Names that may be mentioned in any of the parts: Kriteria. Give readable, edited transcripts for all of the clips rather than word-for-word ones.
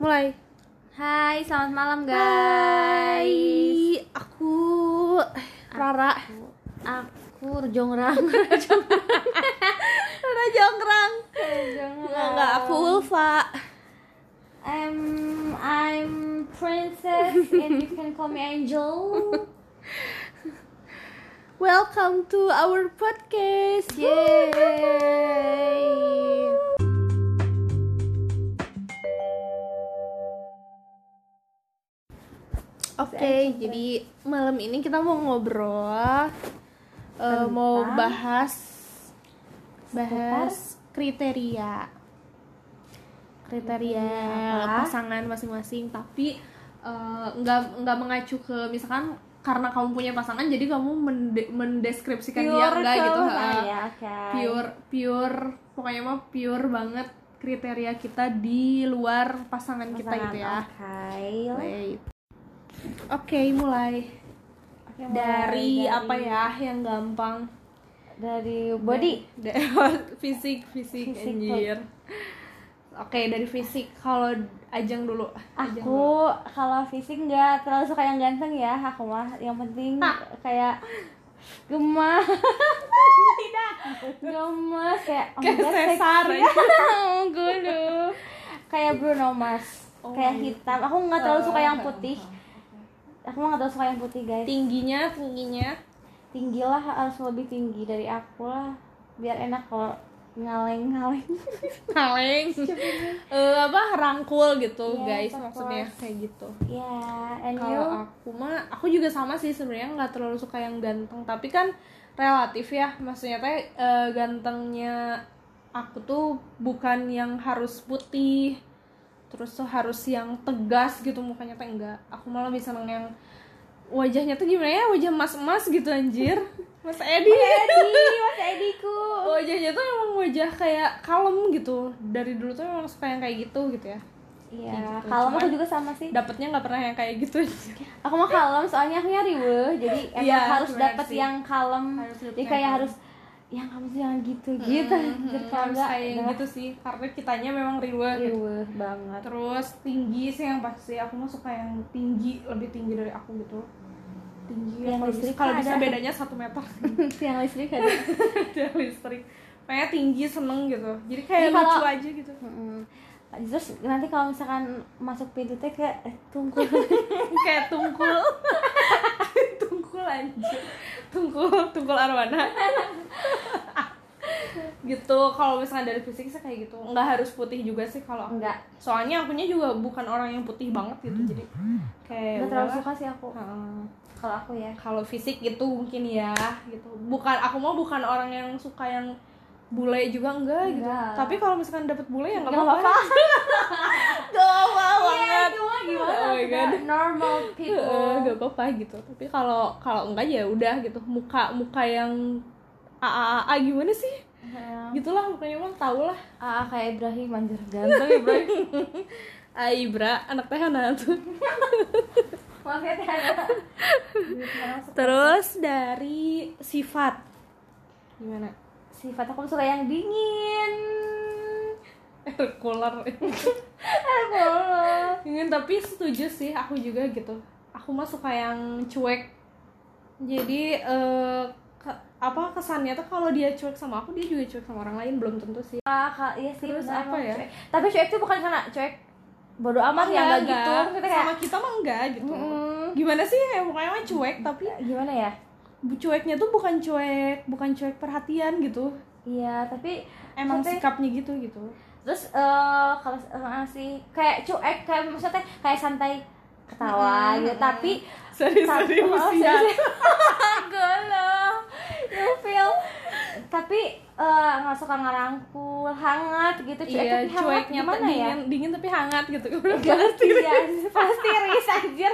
Mulai. Hai, selamat malam guys. Hai, aku Rara. Aku Jongrang. Rara Jongrang. Enggak, aku Ulfa. I'm princess and you can call me Angel. Welcome to our podcast. Yay. Oke, jadi malam ini kita mau ngobrol, mau bahas kriteria pasangan masing-masing, tapi nggak mengacu ke misalkan karena kamu punya pasangan jadi kamu mendeskripsikan pure dia enggak gitu, ya, kan. pure pokoknya mah pure banget kriteria kita di luar pasangan kita gitu ya. Oke, mulai. Dari apa ya yang gampang? Dari body, fisik anjir. Oke, dari fisik. Kalau Ajeng dulu. Aku kalau fisik enggak terlalu suka yang ganteng ya, aku mah. Yang penting kayak gemas. Tidak. Gemas kayak sesar ya. Gulu. Kayak Bruno Mars. Kayak hitam. Aku enggak terlalu suka yang putih. Aku mah gak tau suka yang putih guys. Tingginya tinggilah, harus lebih tinggi dari aku lah biar enak kalau ngaleng rangkul gitu yeah, guys maksudnya kayak gitu ya yeah. Kalau aku juga sama sih sebenarnya, nggak terlalu suka yang ganteng tapi kan relatif ya, maksudnya gantengnya aku tuh bukan yang harus putih terus tuh harus yang tegas gitu mukanya, enggak. Aku malah bisa seneng yang wajahnya tuh gimana ya, wajah mas gitu anjir. Mas Ediku. Wajahnya tuh emang wajah kayak kalem gitu. Dari dulu tuh emang suka yang kayak gitu ya. Iya, gitu. Kalem aku juga sama sih. Dapatnya enggak pernah yang kayak gitu. Aku mah kalem soalnya aku riweuh. Jadi emang harus dapat yang kalem. Jadi kayak harus yang kamu jangan gitu kayak gitu sih, karena kitanya memang riweuh banget. Terus tinggi sih yang pasti, aku mah suka yang tinggi, lebih tinggi dari aku gitu. Tinggi yang listrik, kalau bisa bedanya 1 meter. Tiang listrik ada. Tiang listrik. Kayak tinggi seneng gitu. Jadi kayak jadi lucu aja gitu. Terus nanti kalau misalkan masuk pintu teh kayak tungkul. Kayak tungkul. tungkul arwana gitu. Kalau misalnya dari fisik sih kayak gitu, nggak harus putih juga sih kalau aku. Enggak, soalnya akunya juga bukan orang yang putih banget gitu, jadi kayak nggak terlalu suka sih aku. Kalau aku ya kalau fisik gitu mungkin ya gitu, bukan aku mau bukan orang yang suka yang bule juga enggak. Gitu, tapi kalau misalkan dapet bule ya nggak apa-apa. Normal people nggak apa-apa gitu, tapi kalau enggak ya udah gitu, muka yang AA gimana sih gitulah mukanya, emang tau lah AA kayak Ibrahim anjir, ganteng Ibrahim. Ibra anak tehana tuh. Maaf ya tehana. Terus dari sifat gimana? Sifat aku suka yang dingin, air cooler dingin. Tapi setuju sih, aku juga gitu. Aku mah suka yang cuek, jadi kesannya tuh kalau dia cuek sama aku, dia juga cuek sama orang lain, belum tentu sih. Iya sih, terus apa ya cuek. Tapi cuek tuh bukan karena cuek bodo amat ya, enggak gitu sama kita mah enggak gitu. Gimana sih, kayak pokoknya mah cuek tapi gimana ya, cueknya tuh bukan cuek perhatian gitu. Iya, tapi emang sikapnya gitu. Terus kalau sih kayak cuek, kayak maksudnya kayak santai ketawa gitu, tapi serius. Goloh. You feel. Tapi enggak suka ngerangkul, hangat gitu, cuek iya, tapi hangat gimana ya? Dingin tapi hangat gitu. Pasti rilis anjir.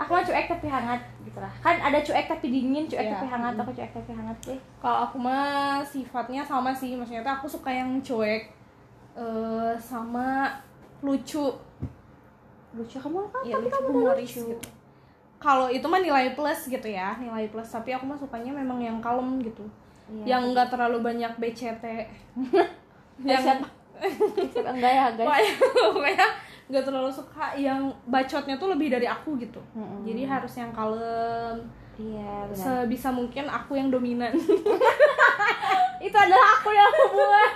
Aku mah cuek tapi hangat gitu lah. Kan ada cuek tapi dingin, cuek tapi hangat. Aku cuek tapi hangat sih. Kalau aku mah sifatnya sama sih, maksudnya tuh aku suka yang cuek sama lucu. Lucu kamu kan? Ya, tapi lucu, kamu humoris gitu. Kalau itu mah nilai plus gitu ya, nilai plus. Tapi aku mah sukanya memang yang kalem gitu. Iya. Yang enggak terlalu banyak BCT. Yang Enggak ya guys. Pokoknya nggak terlalu suka yang bacotnya tuh lebih dari aku gitu. Mm-hmm. Jadi harus yang kalem. Iya, benar. Sebisa mungkin aku yang dominan. Itu adalah aku yang membuat.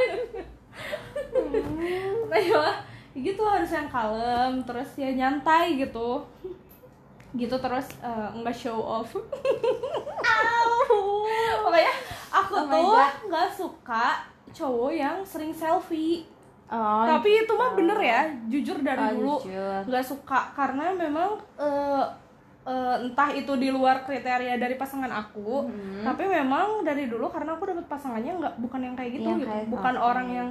Nah, gitu harus yang kalem, terus ya nyantai gitu. Gitu terus nggak show off. Pokoknya aku tuh nggak suka cowok yang sering selfie. Oh, tapi itu mah bener ya, jujur dari dulu nggak suka karena memang entah itu di luar kriteria dari pasangan aku, tapi memang dari dulu karena aku dapet pasangannya nggak bukan yang kayak gitu, gitu. Kayak bukan okay. Orang yang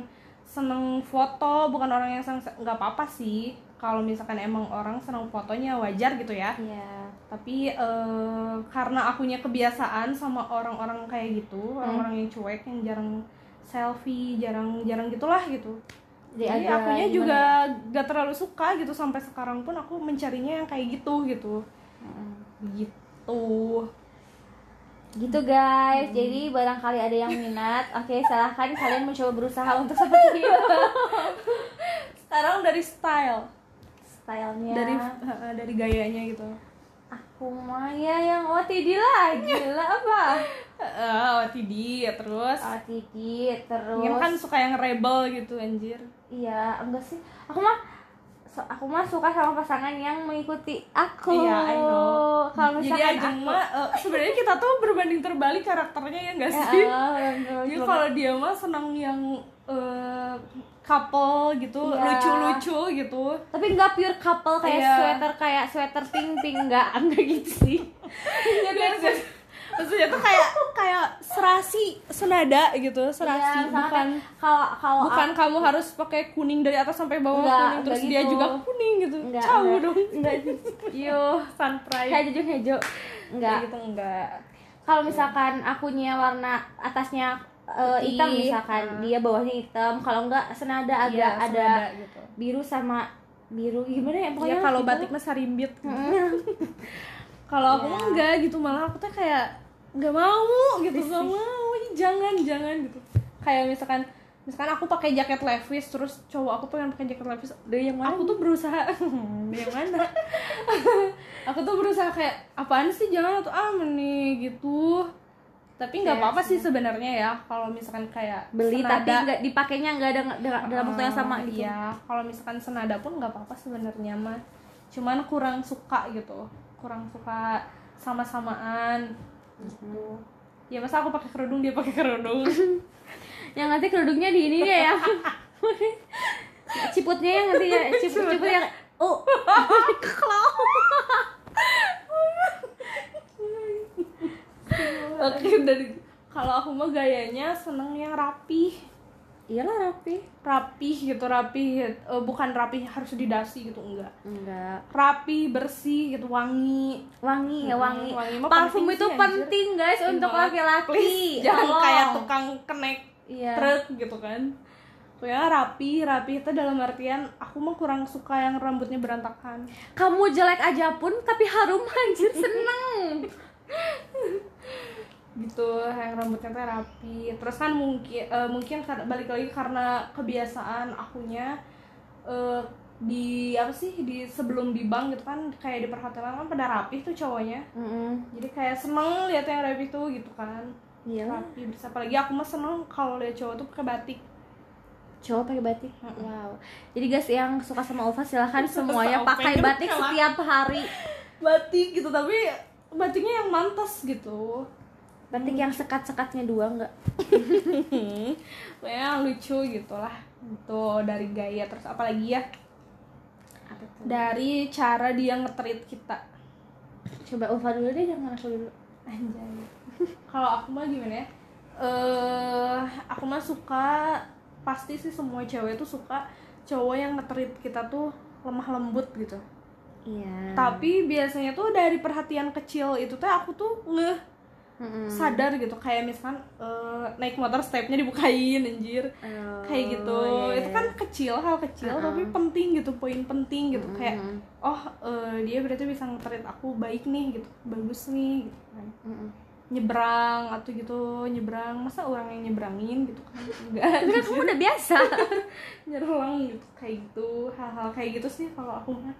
seneng foto, bukan orang yang seneng, nggak apa-apa sih kalau misalkan emang orang seneng fotonya wajar gitu ya. Yeah. Tapi karena akunya kebiasaan sama orang-orang kayak gitu, orang-orang yang cuek, yang jarang selfie, jarang gitulah gitu. Jadi akunya juga gak terlalu suka gitu, sampai sekarang pun aku mencarinya yang kayak gitu. Gitu guys, jadi barangkali ada yang minat, oke, silahkan kalian mencoba berusaha untuk seperti itu. Sekarang dari stylenya, dari gayanya gitu. Aku mah ya yang OTD lah, gila apa? OTD terus. Yang kan suka yang rebel gitu anjir. Iya, enggak sih. Aku mah suka sama pasangan yang mengikuti aku. Iya, I know. Kalau misalkan jadi Ajeng mah sebenarnya kita tuh berbanding terbalik karakternya ya enggak sih? Jadi kalau dia mah senang yang couple gitu, yeah. Lucu-lucu gitu. Tapi enggak pure couple kayak yeah. sweater pink-pink enggak gitu sih. Maksudnya tuh kayak serasi, senada gitu, serasi. Yeah, bukan kamu harus pakai kuning dari atas sampai bawah, kuning terus gitu. Dia juga kuning gitu. Cau dong. Enggak. Yo, sunrise. Kayak jujur hijau. Enggak. Kalau misalkan akunya warna atasnya hitam misalkan, dia bawahnya hitam. Kalau enggak senada agak yeah, ada gitu. Biru sama biru. Gimana ya pokoknya? Ya kalau gitu. Batik mah sarimbit gitu. Kalau aku enggak gitu, malah aku tuh kayak nggak mau gitu, nggak mau, jangan gitu. Kayak misalkan aku pakai jaket Levi's, terus cowok aku pengen pakai jaket Levi's, dari yang mana? Aku tuh berusaha yang mana? Aku tuh berusaha kayak apaan sih, jangan tuh nih gitu. Tapi nggak apa-apa sih sebenarnya ya, kalau misalkan kayak beli senada, tapi nggak dipakainya nggak ada dalam waktu yang sama gitu. Iya, kalau misalkan senada pun nggak apa-apa sebenarnya mah, cuman kurang suka gitu, kurang suka sama-samaan. Gitu. Ya masa aku pakai kerudung, dia pakai kerudung. Yang nanti kerudungnya di ini ya. Ciputnya yang nanti ya, ciput yang Oke, dari kalau aku mah gayanya seneng yang rapih. Iyalah rapih gitu, bukan rapih harus didasi gitu, enggak. Rapih, bersih gitu, wangi ya, wangi. Parfum itu penting guys untuk laki-laki. Jangan kayak tukang kenek truk gitu kan. Pokoknya rapi itu dalam artian aku mah kurang suka yang rambutnya berantakan. Kamu jelek aja pun tapi harum anjir, seneng. Gitu, yang rambutnya tuh rapi. Terus kan mungkin balik lagi karena kebiasaan akunya di sebelum di bank gitu kan, kayak di perhotelan kan pada rapi tuh cowoknya. Jadi kayak seneng lihat yang rapi tuh gitu kan. Iya. Rapi, apalagi aku mah seneng kalau lihat cowok tuh pakai batik. Wow. Jadi guys yang suka sama Ulfa silahkan semuanya pakai batik setiap hari. Batik gitu, tapi batiknya yang mantas gitu. Batik yang sekat-sekatnya dua enggak? Ya lucu gitulah. Itu dari gaya, terus apalagi ya? Dari cara dia nge-treat kita. Coba Ulfa dulu deh, jangan aku dulu. Anjay. Kalau aku mah gimana ya? Aku mah suka, pasti sih semua cewek tuh suka cowok yang nge-treat kita tuh lemah lembut gitu. Iya. Tapi biasanya tuh dari perhatian kecil itu tuh aku tuh sadar gitu, kayak misalkan naik motor stepnya dibukain anjir, kayak gitu. Yeah. Itu kan hal kecil tapi penting gitu, poin penting gitu. Kayak dia berarti bisa nge-treat aku baik nih gitu, bagus nih gitu kan. nyebrang atau gitu, nyebrang masa orang yang nyebrangin gitu kan, enggak. Tapi kan kamu udah biasa nyerang gitu, kayak gitu, hal-hal kayak gitu sih kalau aku mah.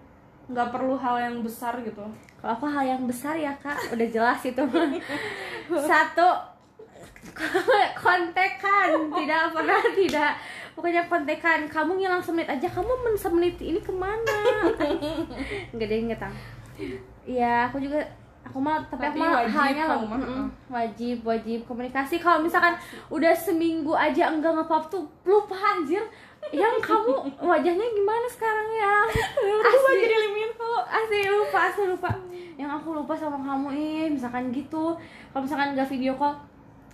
Nggak perlu hal yang besar gitu. Kalau aku hal yang besar ya kak, udah jelas itu. Satu, kontekan, tidak pernah tidak. Pokoknya kontekan, kamu ngilang semenit aja, kamu semenit ini kemana? Nggak ada yang ngetang. Iya, aku juga, aku mah, tapi aku mah halnya lah, wajib komunikasi. Kalau misalkan udah seminggu aja enggak ngepop tuh, lupa anjir. Yang kamu wajahnya gimana sekarang ya? Lupa jadi liminfo. Asli lupa. Yang aku lupa sama kamu misalkan gitu. Kalau misalkan nggak video call,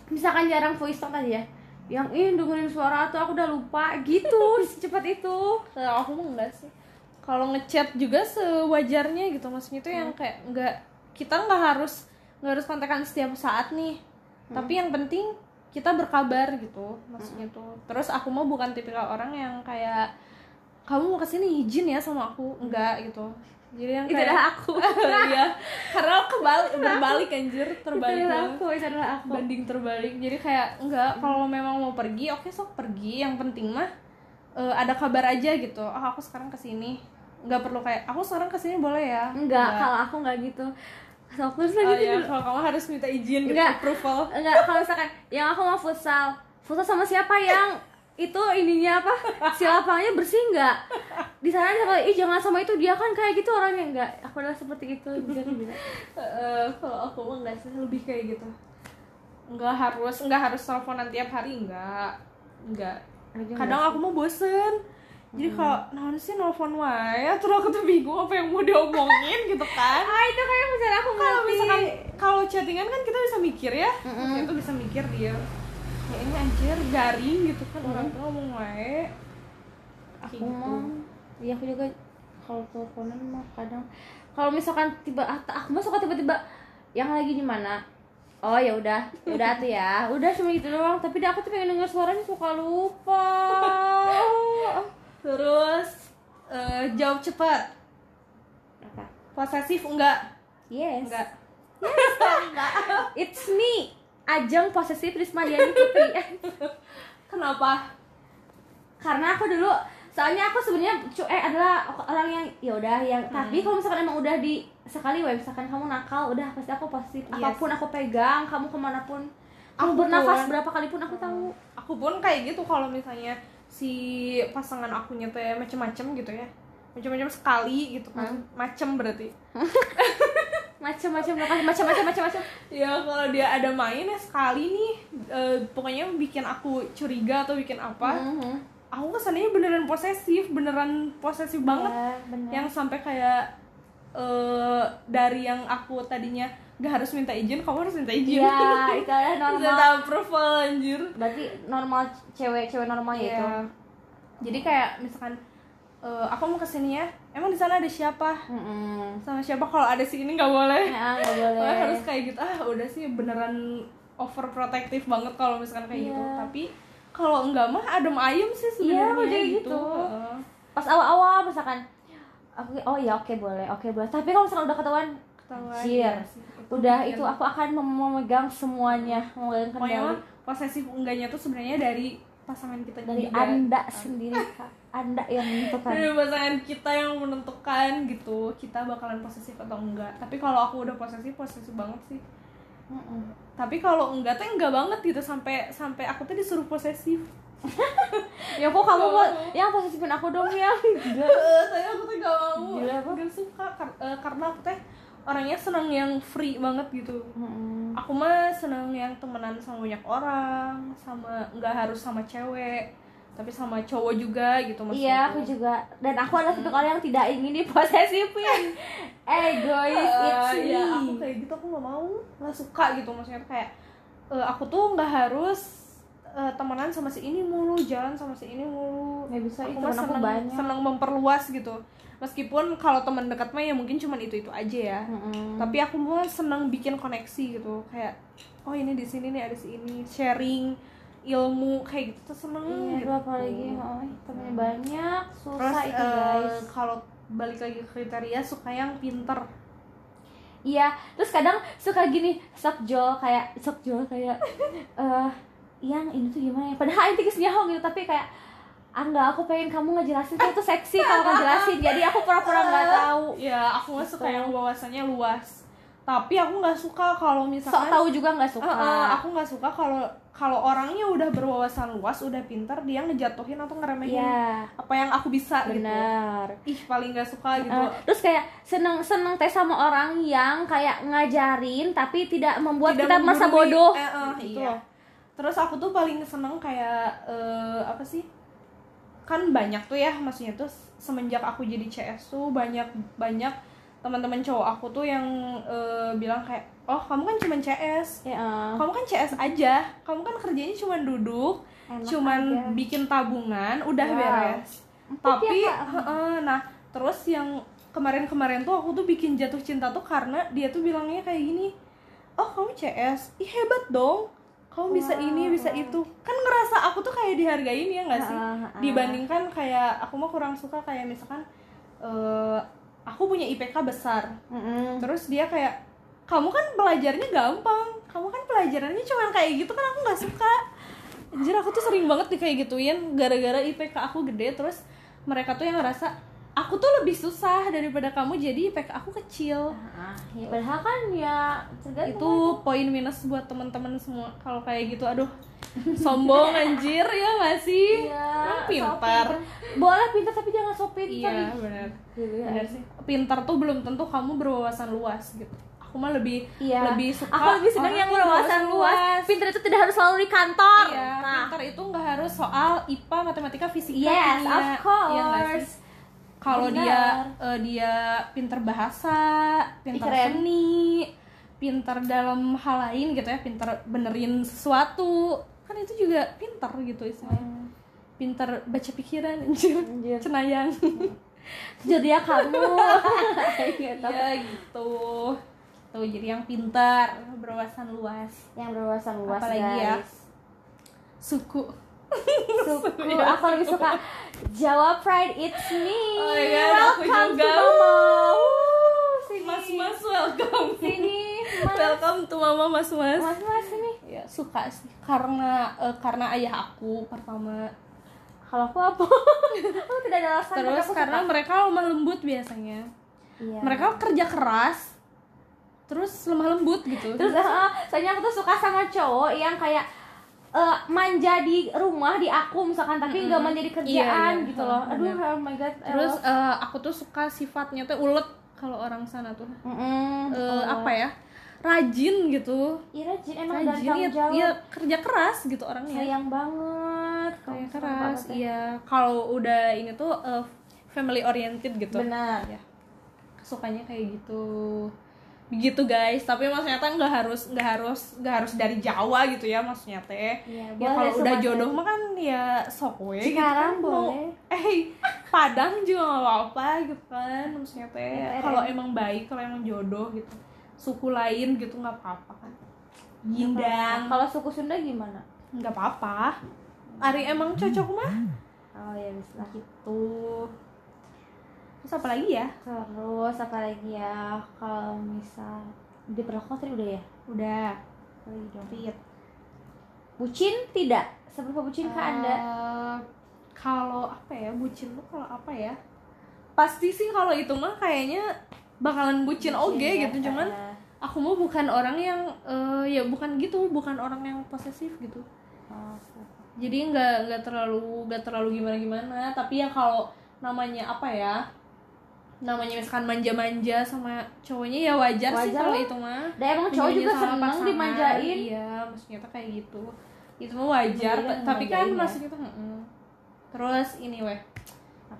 misalkan jarang voice talk aja ya. Yang dengerin suara tuh aku udah lupa gitu, secepat itu. Kalau aku enggak sih. Kalau ngechat juga sewajarnya gitu, maksudnya itu yang kayak enggak, kita nggak harus kontekan setiap saat nih. Tapi yang penting kita berkabar gitu, maksudnya tuh. Terus aku mah bukan tipikal orang yang kayak kamu mau kesini izin ya sama aku, enggak gitu. Jadi yang kayak adalah aku. Iya. Karena aku berbalik anjir, terbalik. Itu adalah aku. Banding terbalik. Jadi kayak enggak, kalau memang mau pergi, oke sok pergi. Yang penting mah ada kabar aja gitu. Oh, aku sekarang kesini. Enggak perlu kayak aku sekarang kesini boleh ya? Enggak. Kalau aku enggak gitu. Kalau kamu harus minta izin gitu, approval. Enggak, kalau misalkan yang aku mau futsal sama siapa yang itu ininya apa? Si lapangnya bersih enggak? Di sana ada jangan sama itu, dia kan kayak gitu orangnya. Enggak, aku adalah seperti itu, bisa. Kalau aku enggak sih, lebih kayak gitu. Enggak harus teleponan tiap hari, enggak. Kadang aku mau bosen. Jadi kalau naon sih nelfon wae, ya terus aku tuh bingung apa yang mau diomongin gitu kan. Itu kayak misalnya aku ngerti. Kalau chattingan kan kita bisa mikir ya. Maksudnya tuh bisa mikir dia. Kayaknya anjir garing gitu kan, orang tuh ngomong wae. Aku mah ya aku juga kalau teleponan mah kadang kalau misalkan aku mah suka tiba-tiba yang lagi di mana? Oh ya udah tuh ya. Udah cuma gitu doang, tapi aku tuh pengen denger suaranya suka lupa. Terus jawab cepat. Apa? Posesif enggak? Yes. Enggak. It's me. Ajeng posesif Risma Diani Putri. Kenapa? Karena aku dulu soalnya aku sebenarnya adalah orang yang ya udah yang tapi kalau misalkan emang udah di sekali misalkan kamu nakal udah pasti aku posesif. Yes. Apapun aku pegang, kamu kemana pun aku bernafas berapa kali pun aku tahu. Aku pun kayak gitu kalau misalnya si pasangan akunya tuh ya macem-macem gitu ya, macem-macem sekali gitu kan, macem berarti macem-macem ya. Kalau dia ada main ya sekali nih, pokoknya bikin aku curiga atau bikin apa, aku kesannya beneran posesif banget bener. Yang sampai kayak dari yang aku tadinya gak harus minta izin, kamu harus minta izin. Iya, itu adalah normal. Minta approval anjir. Berarti normal cewek normalnya itu. Jadi kayak misalkan aku mau kesini ya, emang di sana ada siapa? Sama siapa? Kalau ada si ini nggak boleh. Ya, nggak boleh. Nah, harus kayak gitu. Udah sih beneran overprotective banget kalau misalkan kayak gitu. Tapi kalau enggak mah adem ayem sih sebenarnya gitu. Pas awal-awal misalkan, oh ya oke boleh. Tapi kalau misalkan udah ketahuan. Udah itu aku akan memegang semuanya, memegang kendali. Pokoknya posesif enggaknya tuh sebenarnya dari pasangan kita, dari juga. Anda sendiri, Kak. Anda yang menentukan. Dari pasangan kita yang menentukan gitu, kita bakalan posesif atau enggak. Tapi kalau aku udah posesif banget sih. Tapi kalau enggak tuh enggak banget gitu, sampai aku tuh disuruh posesif. Ya kok kamu mau yang posesifin aku dong ya? Saya aku tuh enggak mau. Enggak suka karena aku teh orangnya senang yang free banget gitu. Aku mah senang yang temenan sama banyak orang, sama nggak harus sama cewek, tapi sama cowok juga gitu maksudnya. Iya, aku juga. Dan aku adalah tipe orang yang tidak ingin diposesifin. Egois itu. Iya, aku kayak gitu, aku nggak mau, nggak suka gitu maksudnya kayak aku tuh nggak harus temenan sama si ini mulu, jalan sama si ini mulu. Nggak bisa itu. Aku senang memperluas gitu. Meskipun kalau teman dekat mah ya mungkin cuman itu aja ya. Tapi aku mah senang bikin koneksi gitu. Kayak oh ini di sini nih ada si ini, sharing ilmu kayak gitu tuh seneng. Iya, gitu. Apalagi temennya banyak, susah. Terus, itu guys. Kalau balik lagi ke kriteria, suka yang pinter. Iya, terus kadang suka gini, sok jol kayak yang ini tuh gimana ya? Padahal intinya senyaho gitu, tapi kayak enggak, aku pengen kamu ngejelasin itu seksi kalau ngejelasin. Jadi aku pura-pura enggak tahu. Ya, aku enggak suka yang wawasannya luas. Tapi aku enggak suka kalau misalkan sok tahu juga enggak suka. Aku enggak suka kalau orangnya udah berwawasan luas, udah pintar, dia ngejatuhin atau ngeremehin apa yang aku bisa. Bener. Gitu. Ih, paling enggak suka gitu. Terus kayak seneng teh sama orang yang kayak ngajarin tapi tidak membuat tidak kita merasa bodoh. Gitu. Iya. Terus aku tuh paling seneng kayak apa sih? Kan banyak tuh ya, maksudnya tuh semenjak aku jadi CS tuh banyak teman-teman cowok aku tuh yang bilang kayak, oh kamu kan cuma CS, kamu kan CS aja, kamu kan kerjanya cuma duduk, cuma bikin tabungan, udah beres. Tapi, nah terus yang kemarin-kemarin tuh aku tuh bikin jatuh cinta tuh karena dia tuh bilangnya kayak gini, oh kamu CS, ih hebat dong. Kamu bisa ini, bisa itu. Kan ngerasa aku tuh kayak dihargain ya gak sih? Dibandingkan kayak, aku mah kurang suka kayak misalkan aku punya IPK besar, terus dia kayak, kamu kan belajarnya gampang, kamu kan pelajarannya cuman kayak gitu, kan aku gak suka. Anjir, aku tuh sering banget di kayak gituin. Gara-gara IPK aku gede, terus mereka tuh yang ngerasa aku tuh lebih susah daripada kamu, jadi IPK aku kecil. Ya, padahal kan ya itu poin minus buat teman-teman semua kalau kayak gitu. Aduh, sombong anjir ya masih. Iya, pintar. Boleh pintar tapi jangan sok pintar. Iya, benar. Benar sih. Pintar tuh belum tentu kamu berwawasan luas gitu. Aku mah lebih suka. Aku lebih senang yang berwawasan luas. Pintar itu tidak harus selalu di kantor. Iya, nah, pintar itu nggak harus soal IPA, matematika, fisika. Yes, of course. Kalau dia pinter bahasa, pinter seni, pinter dalam hal lain gitu ya, pinter benerin sesuatu, kan itu juga pinter gitu istilahnya. Pinter baca pikiran, anjir. Cenayang. Jadi ya kamu. Ya gitu. Tuh jadi yang pintar, berwawasan luas. Yang berwawasan luas. Apalagi guys. Ya suku. Suku, aku lebih suka Jawa Pride, it's me. Oh my God, welcome to Mama. Sini. Mas welcome. Sini. Mas. Welcome to Mama, Mas. Mas sini. Ya, suka sih karena ayah aku pertama. Kalau aku apa? Aku tidak ada alasan. Terus karena mereka lemah lembut biasanya. Iya. Mereka kerja keras. Terus lemah lembut gitu. Terus soalnya aku tuh suka sama cowok yang kayak manja di rumah, di aku misalkan, tapi nggak manja di kerjaan gitu loh. Aduh, oh my God. Terus aku tuh suka sifatnya tuh ulet kalau orang sana tuh. Apa ya? Rajin gitu. Iya, rajin emang dari jauh. Iya, kerja keras gitu orangnya. Sayang banget. Kerja keras. Iya, kalau udah ini tuh family oriented gitu. Benar. Ya. Sukanya kayak gitu. Begitu guys, tapi maksudnya teh nggak harus dari Jawa gitu ya, maksudnya teh ya kalau udah jodoh mah kan ya sok we sekarang gitu kan, boleh Padang juga nggak apa-apa gitu kan, maksudnya teh kalau emang baik, kalau emang jodoh gitu, suku lain gitu nggak apa-apa kan. Gindang kalau suku Sunda gimana nggak apa-apa, Ari emang cocok mah. Oh ya bisa gitu. Terus apa lagi ya? Kalau misal diperlakukan tadi udah ya? Udah. Lagi dong. Bucin tidak? Seberapa bucin ke Anda? Kalau apa ya? Bucin tuh kalau apa ya? Pasti sih kalau itu mah kayaknya bakalan bucin oge gitu. Cuman aku mau bukan orang yang ya bukan gitu, bukan orang yang posesif gitu. Jadi nggak terlalu gimana-gimana. Tapi ya kalau namanya apa ya, namanya misalkan manja-manja sama cowoknya ya wajar sih kalau itu mah. Dan emang cowok juga seneng dimanjain. Iya, maksudnya tuh kayak gitu. Itu mah wajar, tapi kan maksudnya tuh terus ini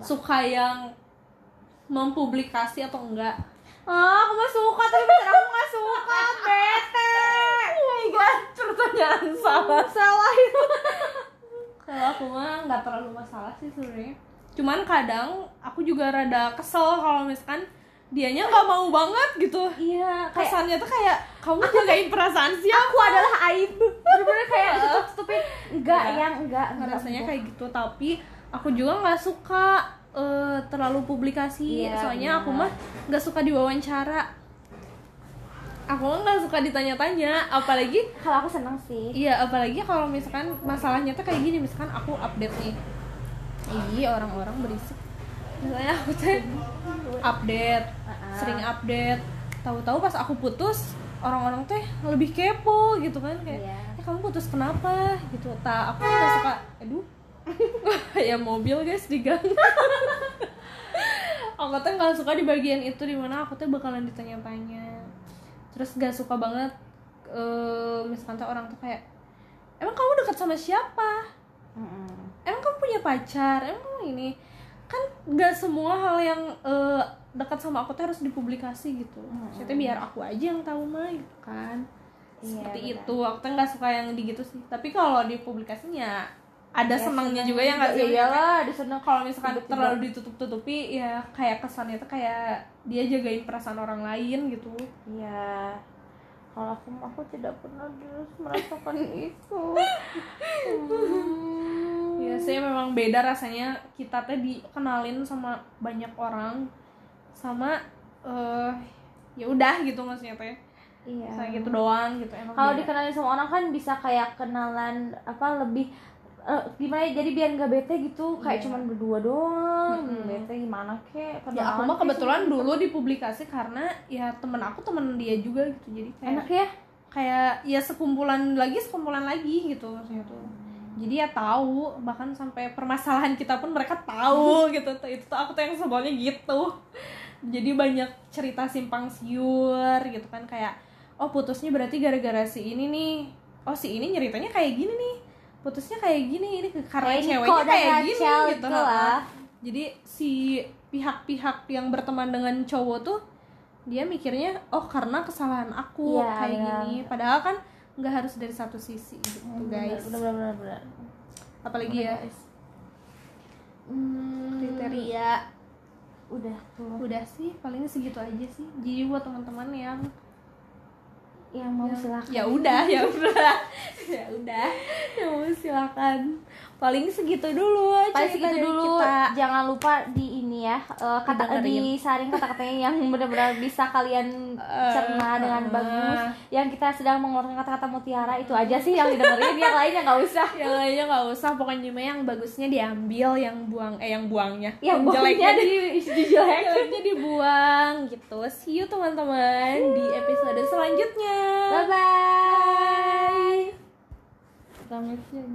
suka yang mempublikasi atau enggak? Aku mah suka, tapi bener aku gak suka. Bete. Oh my God, pertanyaan salah itu. Kalau aku mah gak terlalu masalah sih sebenarnya. Cuman kadang aku juga rada kesel kalau misalkan dianya nggak mau banget gitu. Iya, kesannya tuh kayak kamu jagain perasaan siapa? Aku adalah aib. Bener-bener kayak tutup-tutupin. Enggak. Rasanya kayak gitu, tapi aku juga nggak suka terlalu publikasi. Soalnya aku mah nggak suka diwawancara. aku nggak suka ditanya-tanya, apalagi kalau aku senang sih. Iya, apalagi kalau misalkan masalahnya tuh kayak gini, misalkan aku update nih. Ih, orang-orang berisik. Misalnya aku cek update, sering update. Tahu-tahu pas aku putus, orang-orang tuh lebih kepo gitu kan, kayak, kamu putus kenapa?" gitu. Aku nggak suka. Aduh. Ya mobil guys di gang. Aku tuh nggak suka di bagian itu, dimana aku tuh bakalan ditanya-tanya. Terus nggak suka banget misalkan tuh orang tuh kayak, "Emang kamu dekat sama siapa? Emang kamu punya pacar? Emang kamu ini?" Kan nggak semua hal yang dekat sama aku tuh harus dipublikasi gitu. Maksudnya biar aku aja yang tahu mah gitu kan. Seperti iya, itu aku tuh nggak suka yang di gitu sih. Tapi kalau dipublikasinya ada ya, senangnya juga yang nggak sih. Iyalah, ada senang. Kalau misalkan terlalu ditutup-tutupi, ya kayak kesannya tuh kayak dia jagain perasaan orang lain gitu. Iya. Kalau aku tidak pernah terus merasakan itu. Ya sih, memang beda rasanya kita tuh dikenalin sama banyak orang, sama ya udah gitu maksudnya tuh. Iya. Misalnya gitu doang gitu. Kalau dikenalin sama orang kan bisa kayak kenalan apa lebih. Gimana jadi biar nggak bete gitu, kayak cuman berdua doang, bete gimana kek. Ya aku mah kebetulan dulu dipublikasi karena ya temen aku temen dia juga gitu, jadi kayak enak ya, kayak ya sekumpulan lagi gitu maksudnya tuh. Jadi ya tahu, bahkan sampai permasalahan kita pun mereka tahu gitu. Itu tuh aku tuh yang sebelumnya gitu. Jadi banyak cerita simpang siur gitu kan, kayak oh putusnya berarti gara-gara si ini nih, oh si ini nyeritanya kayak gini nih, putusnya kayak gini, ini karena ceweknya kayak gini gitu lah. Jadi si pihak-pihak yang berteman dengan cowok tuh dia mikirnya oh karena kesalahan aku kayak gini, padahal kan nggak harus dari satu sisi gitu guys. Benar. Apalagi ya kriteria udah tuh. Udah sih, paling segitu aja sih. Jadi buat teman-teman yang mau silakan. Ya udah. Ya mau silakan. Paling segitu dulu aja. Paling segitu dulu. Kita. Jangan lupa di ini ya, disaring kata-katanya yang benar-benar bisa kalian cerna dengan bagus. Yang kita sedang mengeluarkan kata-kata mutiara itu aja sih yang didengerin, yang lainnya enggak usah. Yang lainnya enggak usah, pokoknya yang bagusnya diambil, yang buangnya. Yang jeleknya jadi dibuang gitu. See you teman-teman di episode selanjutnya. Bye-bye. Selamat siang.